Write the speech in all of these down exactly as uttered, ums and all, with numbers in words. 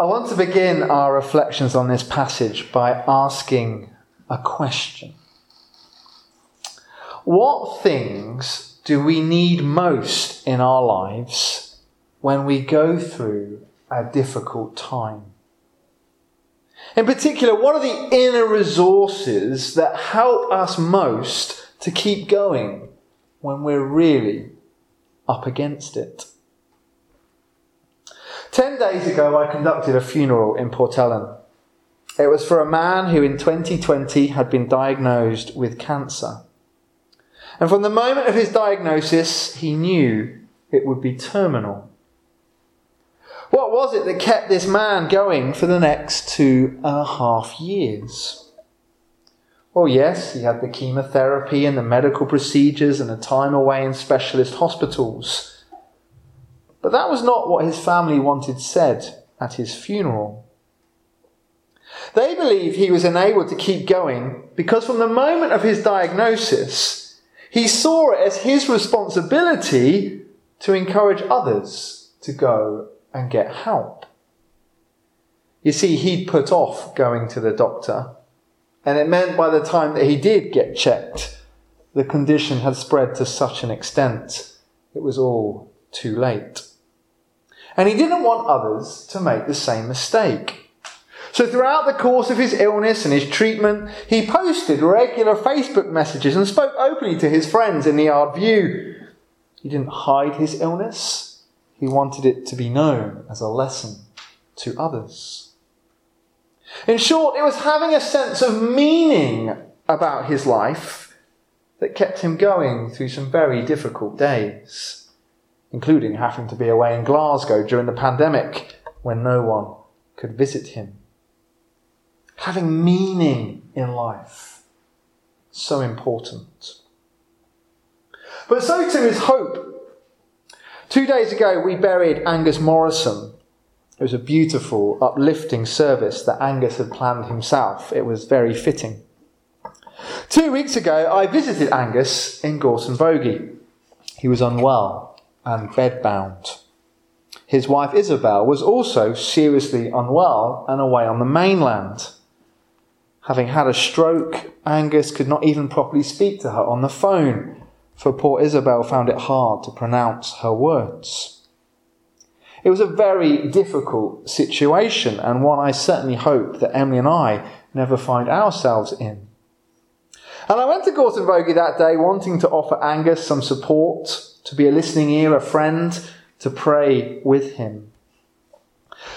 I want to begin our reflections on this passage by asking a question. What things do we need most in our lives when we go through a difficult time? In particular, what are the inner resources that help us most to keep going when we're really up against it? Ten days ago, I conducted a funeral in Port Ellen. It was for a man who in twenty twenty had been diagnosed with cancer. And from the moment of his diagnosis, he knew it would be terminal. What was it that kept this man going for the next two and a half years? Well, yes, he had the chemotherapy and the medical procedures and the time away in specialist hospitals. But that was not what his family wanted said at his funeral. They believed he was enabled to keep going because from the moment of his diagnosis, he saw it as his responsibility to encourage others to go and get help. You see, he'd put off going to the doctor, and it meant by the time that he did get checked, the condition had spread to such an extent, it was all too late. And he didn't want others to make the same mistake. So throughout the course of his illness and his treatment, he posted regular Facebook messages and spoke openly to his friends in the Yard View. He didn't hide his illness. He wanted it to be known as a lesson to others. In short, it was having a sense of meaning about his life that kept him going through some very difficult days, including having to be away in Glasgow during the pandemic when no one could visit him. Having meaning in life, so important. But so too is hope. Two days ago, we buried Angus Morrison. It was a beautiful, uplifting service that Angus had planned himself. It was very fitting. Two weeks ago, I visited Angus in Gordonvogie. He was unwell and bedbound. His wife Isabel was also seriously unwell and away on the mainland. Having had a stroke, Angus could not even properly speak to her on the phone, for poor Isabel found it hard to pronounce her words. It was a very difficult situation, and one I certainly hope that Emily and I never find ourselves in. And I went to Gordonvogie that day wanting to offer Angus some support, to be a listening ear, a friend, to pray with him.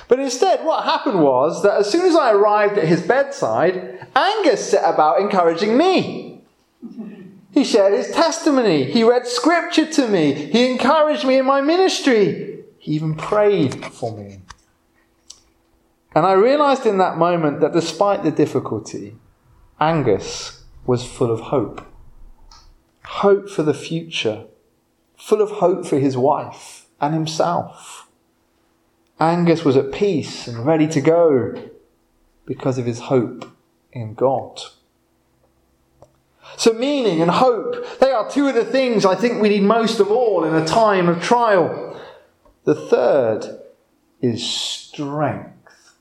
But instead, what happened was that as soon as I arrived at his bedside, Angus set about encouraging me. He shared his testimony. He read scripture to me. He encouraged me in my ministry. He even prayed for me. And I realized in that moment that despite the difficulty, Angus was full of hope. Hope for the future. Full of hope for his wife and himself. Angus was at peace and ready to go because of his hope in God. So meaning and hope, they are two of the things I think we need most of all in a time of trial. The third is strength.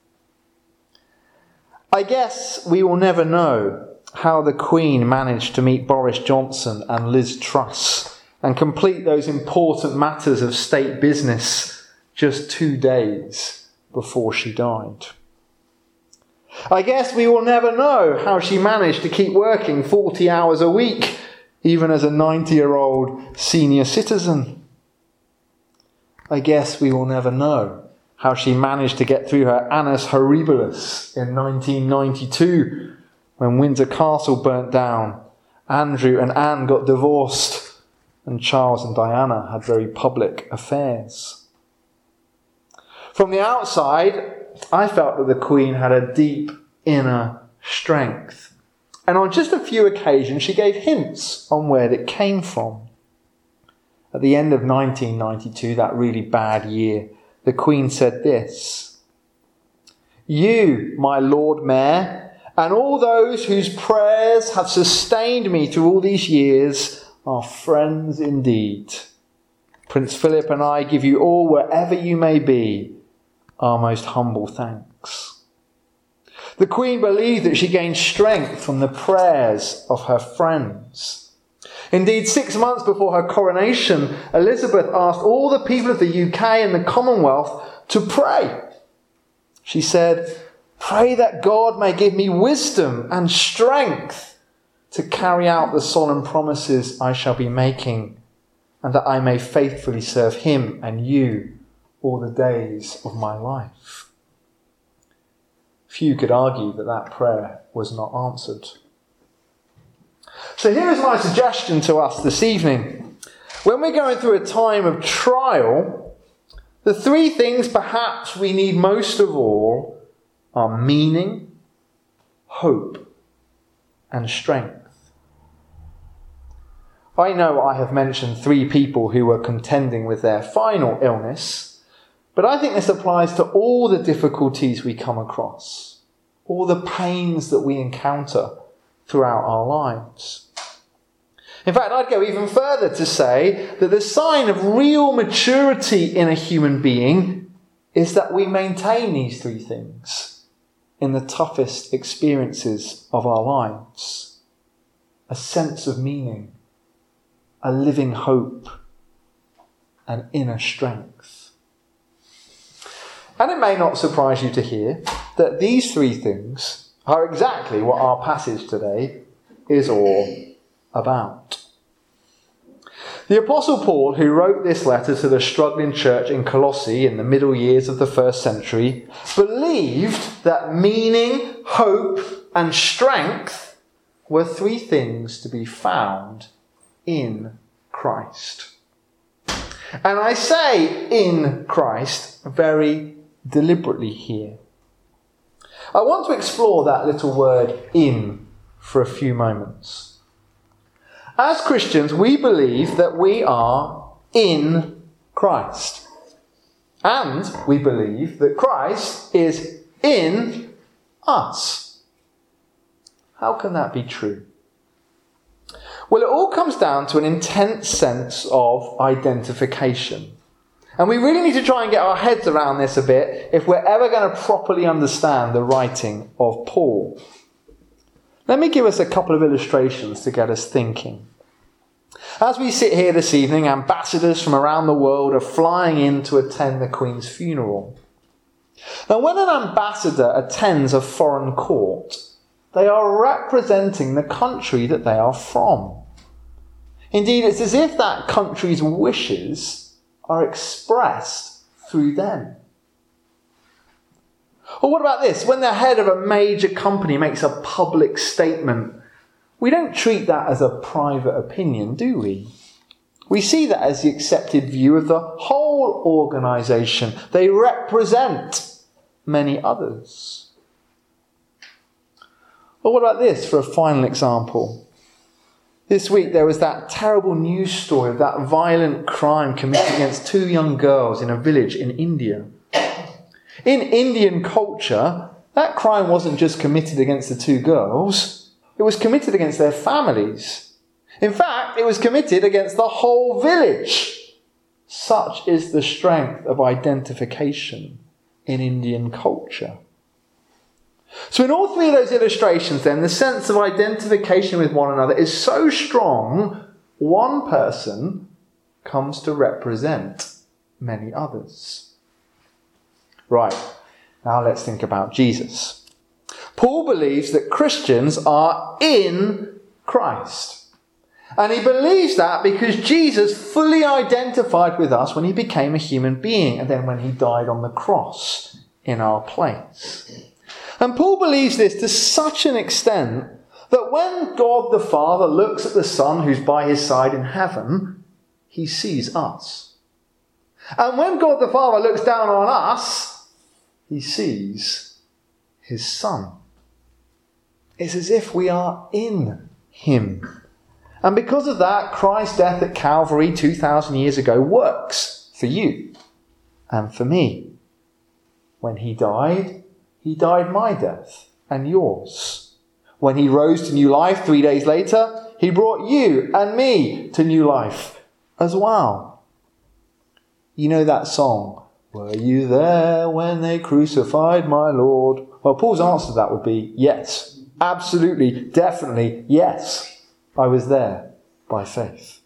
I guess we will never know how the Queen managed to meet Boris Johnson and Liz Truss and complete those important matters of state business just two days before she died. I guess we will never know how she managed to keep working forty hours a week, even as a ninety-year-old senior citizen. I guess we will never know how she managed to get through her annus horribilis in nineteen ninety-two, when Windsor Castle burnt down, Andrew and Anne got divorced, and Charles and Diana had very public affairs. From the outside, I felt that the Queen had a deep inner strength. And on just a few occasions, she gave hints on where that came from. At the end of nineteen ninety-two, that really bad year, the Queen said this: "You, my Lord Mayor, and all those whose prayers have sustained me through all these years are friends indeed. Prince Philip and I give you all wherever you may be. our most humble thanks. The Queen believed that she gained strength from the prayers of her friends. Indeed, six months before her coronation, Elizabeth asked all the people of the U K and the Commonwealth to pray. She said, "Pray that God may give me wisdom and strength to carry out the solemn promises I shall be making, and that I may faithfully serve him and you all the days of my life." Few could argue that that prayer was not answered. So here is my suggestion to us this evening. When we're going through a time of trial, the three things perhaps we need most of all are meaning, hope, and strength. I know I have mentioned three people who were contending with their final illness, but I think this applies to all the difficulties we come across, all the pains that we encounter throughout our lives. In fact, I'd go even further to say that the sign of real maturity in a human being is that we maintain these three things in the toughest experiences of our lives: a sense of meaning, a living hope, an inner strength. And it may not surprise you to hear that these three things are exactly what our passage today is all about. The Apostle Paul, who wrote this letter to the struggling church in Colossae in the middle years of the first century, believed that meaning, hope, and strength were three things to be found in Christ. And I say in Christ very deliberately here. I want to explore that little word in for a few moments. As Christians, we believe that we are in Christ. And we believe that Christ is in us. How can that be true? Well, it all comes down to an intense sense of identification. And we really need to try and get our heads around this a bit if we're ever going to properly understand the writing of Paul. Let me give us a couple of illustrations to get us thinking. As we sit here this evening, ambassadors from around the world are flying in to attend the Queen's funeral. Now, when an ambassador attends a foreign court, they are representing the country that they are from. Indeed, it's as if that country's wishes are expressed through them. Or what about this? When the head of a major company makes a public statement, we don't treat that as a private opinion, do we? We see that as the accepted view of the whole organisation. They represent many others. Or what about this for a final example? This week there was that terrible news story of that violent crime committed against two young girls in a village in India. In Indian culture, that crime wasn't just committed against the two girls, it was committed against their families. In fact, it was committed against the whole village. Such is the strength of identification in Indian culture. So in all three of those illustrations then, the sense of identification with one another is so strong, one person comes to represent many others. Right, now let's think about Jesus. Paul believes that Christians are in Christ. And he believes that because Jesus fully identified with us when he became a human being and then when he died on the cross in our place. And Paul believes this to such an extent that when God the Father looks at the Son who's by his side in heaven, he sees us. And when God the Father looks down on us, he sees his Son. It's as if we are in him. And because of that, Christ's death at Calvary two thousand years ago works for you and for me. When he died, he died my death and yours. When he rose to new life three days later, he brought you and me to new life as well. You know that song, Were you there when they crucified my Lord? Well, Paul's answer to that would be yes. Absolutely, definitely, yes. I was there by faith.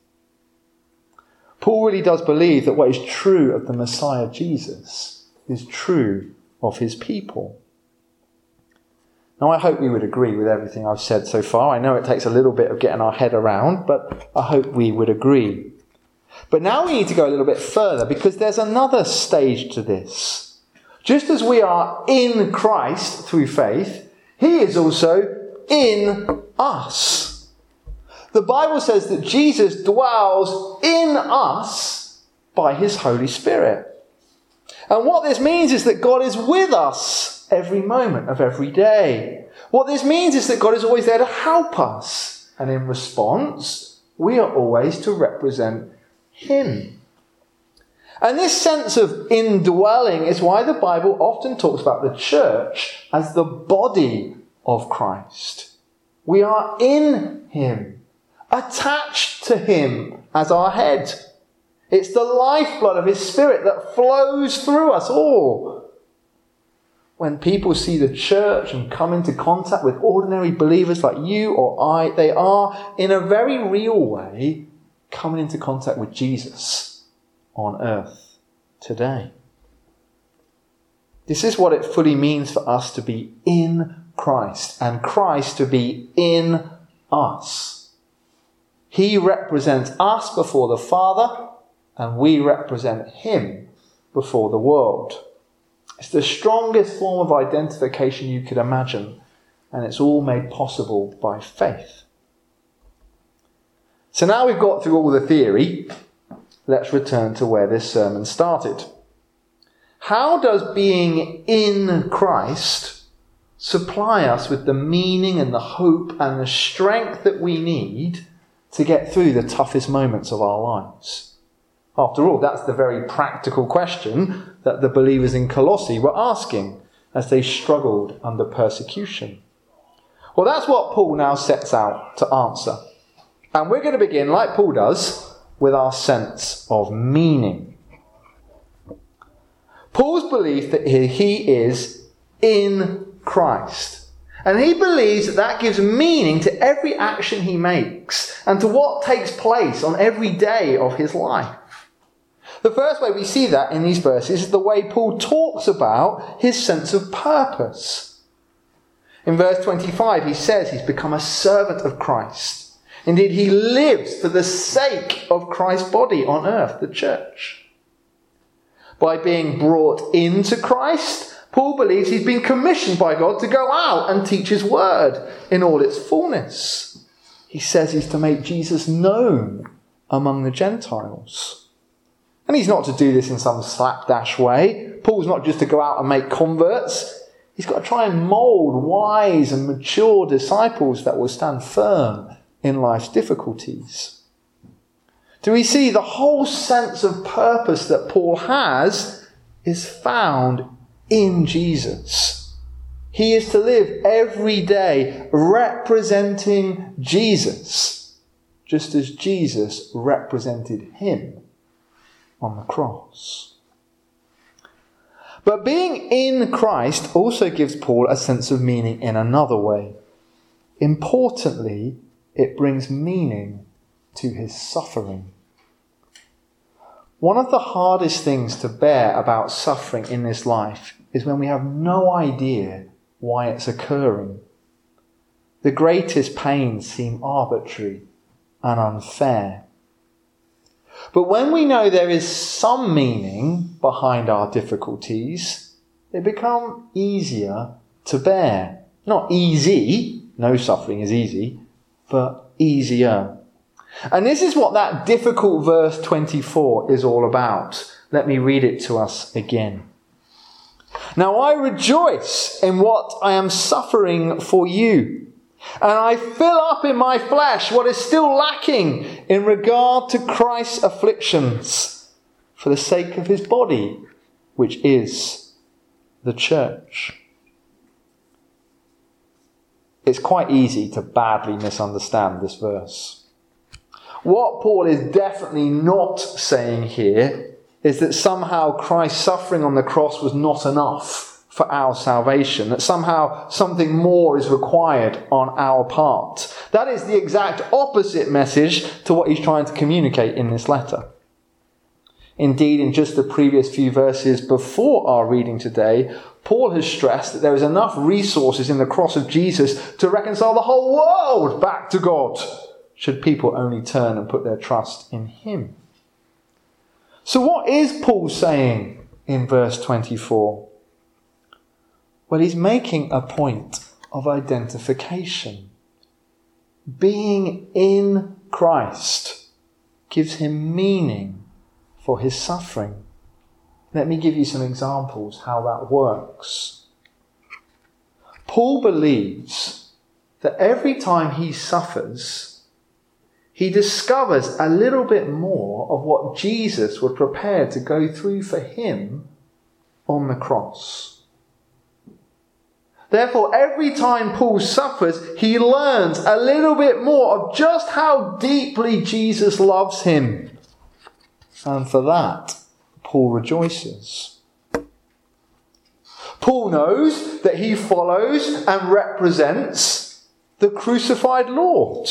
Paul really does believe that what is true of the Messiah Jesus is true of his people. Now, I hope we would agree with everything I've said so far. I know it takes a little bit of getting our head around, but I hope we would agree. But now we need to go a little bit further, because there's another stage to this. Just as we are in Christ through faith, he is also in us. The Bible says that Jesus dwells in us by his Holy Spirit. And what this means is that God is with us every moment of every day. What this means is that God is always there to help us. And in response, we are always to represent him. And this sense of indwelling is why the Bible often talks about the church as the body of Christ. We are in him, attached to him as our head. It's the lifeblood of his Spirit that flows through us all. When people see the church and come into contact with ordinary believers like you or I, they are, in a very real way, coming into contact with Jesus on earth today. This is what it fully means for us to be in Christ and Christ to be in us. He represents us before the Father, and we represent him before the world. It's the strongest form of identification you could imagine, and it's all made possible by faith. So now we've got through all the theory, let's return to where this sermon started. How does being in Christ supply us with the meaning and the hope and the strength that we need to get through the toughest moments of our lives? After all, that's the very practical question that the believers in Colossae were asking as they struggled under persecution. Well, that's what Paul now sets out to answer. And we're going to begin, like Paul does, with our sense of meaning. Paul's belief that he is in Christ. And he believes that that gives meaning to every action he makes and to what takes place on every day of his life. The first way we see that in these verses is the way Paul talks about his sense of purpose. In verse twenty-five, he says he's become a servant of Christ. Indeed, he lives for the sake of Christ's body on earth, the church. By being brought into Christ, Paul believes he's been commissioned by God to go out and teach his word in all its fullness. He says he's to make Jesus known among the Gentiles. And he's not to do this in some slapdash way. Paul's not just to go out and make converts. He's got to try and mould wise and mature disciples that will stand firm in life's difficulties. Do we see the whole sense of purpose that Paul has is found in Jesus? He is to live every day representing Jesus, just as Jesus represented him on the cross. But being in Christ also gives Paul a sense of meaning in another way. Importantly, it brings meaning to his suffering. One of the hardest things to bear about suffering in this life is when we have no idea why it's occurring. The greatest pains seem arbitrary and unfair. But when we know there is some meaning behind our difficulties, they become easier to bear. Not easy, no suffering is easy, but easier. And this is what that difficult verse twenty-four is all about. Let me read it to us again. Now I rejoice in what I am suffering for you. And I fill up in my flesh what is still lacking in regard to Christ's afflictions for the sake of his body, which is the church. It's quite easy to badly misunderstand this verse. What Paul is definitely not saying here is that somehow Christ's suffering on the cross was not enough for our salvation, that somehow something more is required on our part. That is the exact opposite message to what he's trying to communicate in this letter. Indeed, in just the previous few verses before our reading today, Paul has stressed that there is enough resources in the cross of Jesus to reconcile the whole world back to God, should people only turn and put their trust in him. So what is Paul saying in verse twenty-four? Well, he's making a point of identification. Being in Christ gives him meaning for his suffering. Let me give you some examples how that works. Paul believes that every time he suffers, he discovers a little bit more of what Jesus was prepared to go through for him on the cross. Therefore, every time Paul suffers, he learns a little bit more of just how deeply Jesus loves him. And for that, Paul rejoices. Paul knows that he follows and represents the crucified Lord.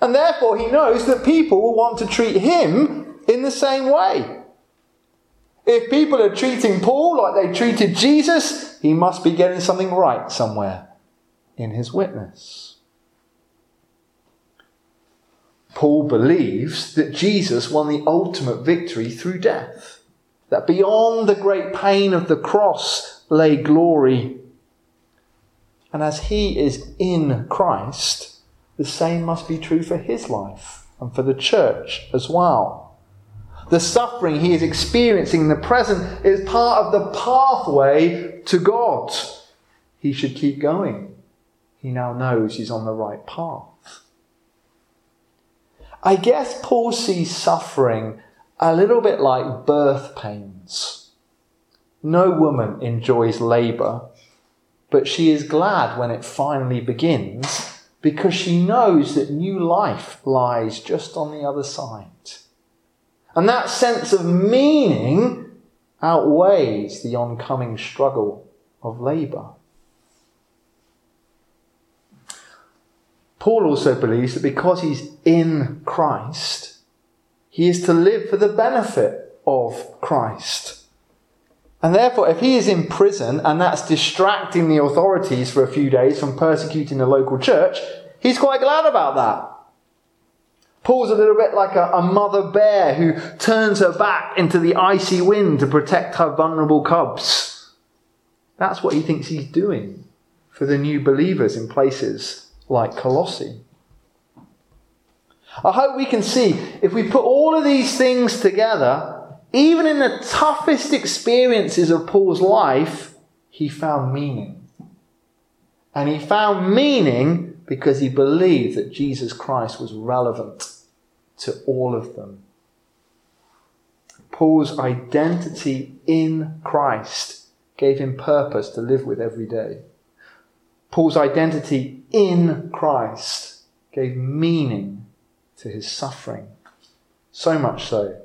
And therefore he knows that people will want to treat him in the same way. If people are treating Paul like they treated Jesus, he must be getting something right somewhere in his witness. Paul believes that Jesus won the ultimate victory through death, that beyond the great pain of the cross lay glory. And as he is in Christ, the same must be true for his life and for the church as well. The suffering he is experiencing in the present is part of the pathway to God. He should keep going. He now knows he's on the right path. I guess Paul sees suffering a little bit like birth pains. No woman enjoys labour, but she is glad when it finally begins because she knows that new life lies just on the other side. And that sense of meaning outweighs the oncoming struggle of labour. Paul also believes that because he's in Christ, he is to live for the benefit of Christ. And therefore, if he is in prison and that's distracting the authorities for a few days from persecuting the local church, he's quite glad about that. Paul's a little bit like a, a mother bear who turns her back into the icy wind to protect her vulnerable cubs. That's what he thinks he's doing for the new believers in places like Colossae. I hope we can see, if we put all of these things together, even in the toughest experiences of Paul's life, he found meaning. And he found meaning because he believed that Jesus Christ was relevant to all of them. Paul's identity in Christ gave him purpose to live with every day. Paul's identity in Christ gave meaning to his suffering. So much so,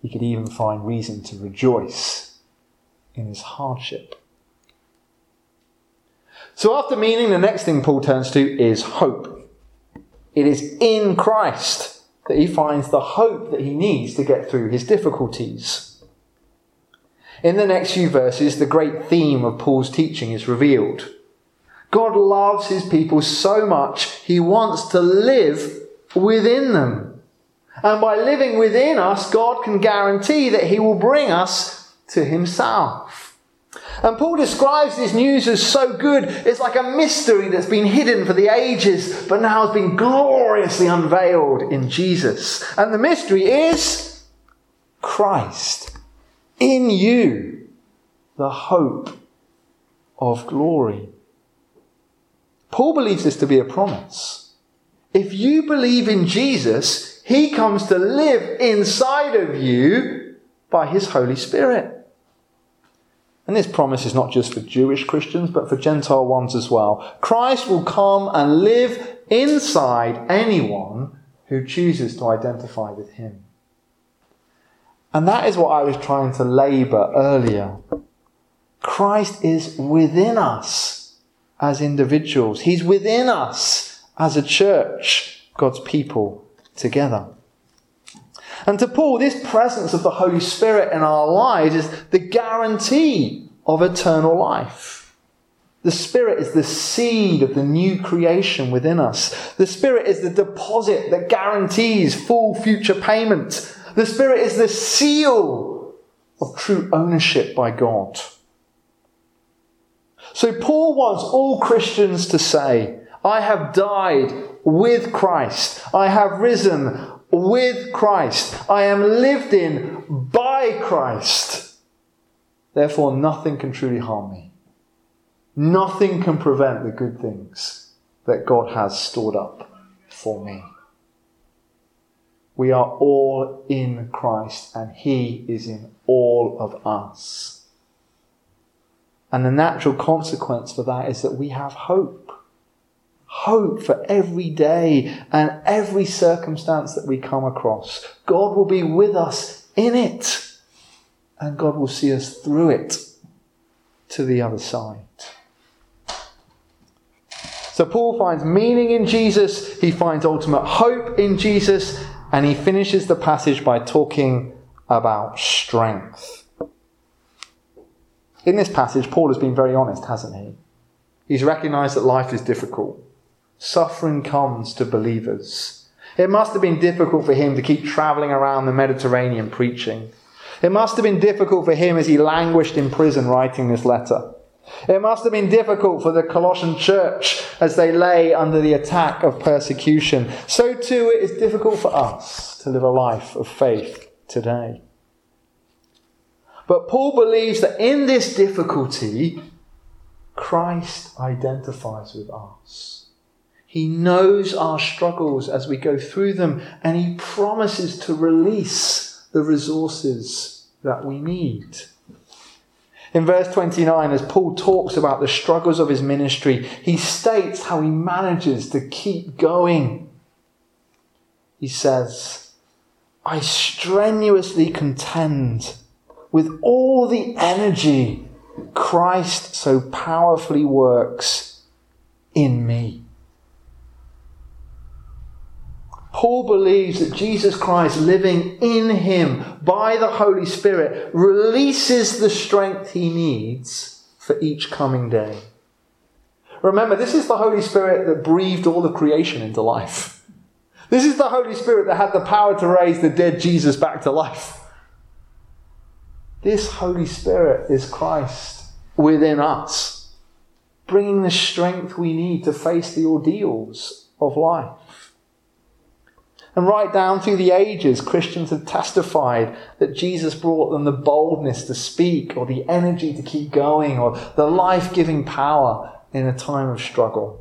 he could even find reason to rejoice in his hardship. So after meaning, the next thing Paul turns to is hope. It is in Christ that he finds the hope that he needs to get through his difficulties. In the next few verses, the great theme of Paul's teaching is revealed. God loves his people so much, he wants to live within them. And by living within us, God can guarantee that he will bring us to himself. And Paul describes this news as so good, it's like a mystery that's been hidden for the ages, but now has been gloriously unveiled in Jesus. And the mystery is Christ in you, the hope of glory. Paul believes this to be a promise. If you believe in Jesus, he comes to live inside of you by his Holy Spirit. And this promise is not just for Jewish Christians, but for Gentile ones as well. Christ will come and live inside anyone who chooses to identify with him. And that is what I was trying to labour earlier. Christ is within us as individuals. He's within us as a church, God's people together. And to Paul, this presence of the Holy Spirit in our lives is the guarantee of eternal life. The Spirit is the seed of the new creation within us. The Spirit is the deposit that guarantees full future payment. The Spirit is the seal of true ownership by God. So Paul wants all Christians to say, I have died with Christ. I have risen with Christ. I am lived in by Christ. Therefore, nothing can truly harm me. Nothing can prevent the good things that God has stored up for me. We are all in Christ, and He is in all of us. And the natural consequence for that is that we have hope. Hope for every day and every circumstance that we come across. God will be with us in it, and God will see us through it to the other side. So Paul finds meaning in Jesus, he finds ultimate hope in Jesus, and he finishes the passage by talking about strength. In this passage, Paul has been very honest, hasn't he? He's recognised that life is difficult. Suffering comes to believers. It must have been difficult for him to keep travelling around the Mediterranean preaching. It must have been difficult for him as he languished in prison writing this letter. It must have been difficult for the Colossian church as they lay under the attack of persecution. So too it is difficult for us to live a life of faith today. But Paul believes that in this difficulty, Christ identifies with us. He knows our struggles as we go through them, and he promises to release the resources that we need. In verse twenty-nine, as Paul talks about the struggles of his ministry, he states how he manages to keep going. He says, I strenuously contend with all the energy Christ so powerfully works in me. Paul believes that Jesus Christ, living in him by the Holy Spirit, releases the strength he needs for each coming day. Remember, this is the Holy Spirit that breathed all of creation into life. This is the Holy Spirit that had the power to raise the dead Jesus back to life. This Holy Spirit is Christ within us, bringing the strength we need to face the ordeals of life. And right down through the ages, Christians have testified that Jesus brought them the boldness to speak, or the energy to keep going, or the life-giving power in a time of struggle.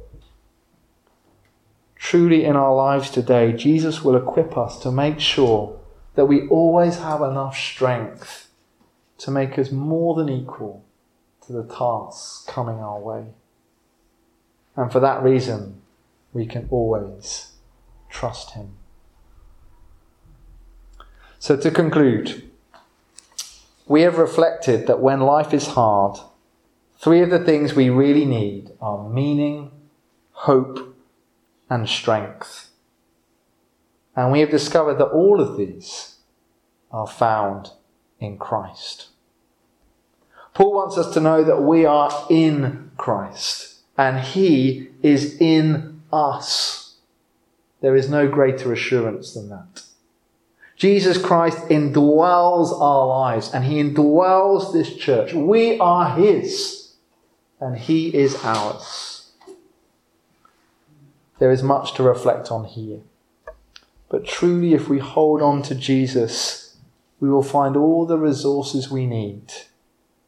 Truly in our lives today, Jesus will equip us to make sure that we always have enough strength to make us more than equal to the tasks coming our way. And for that reason, we can always trust him. So to conclude, we have reflected that when life is hard, three of the things we really need are meaning, hope, and strength. And we have discovered that all of these are found in Christ. Paul wants us to know that we are in Christ, and he is in us. There is no greater assurance than that. Jesus Christ indwells our lives, and he indwells this church. We are his, and he is ours. There is much to reflect on here. But truly, if we hold on to Jesus, we will find all the resources we need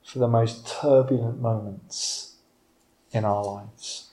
for the most turbulent moments in our lives.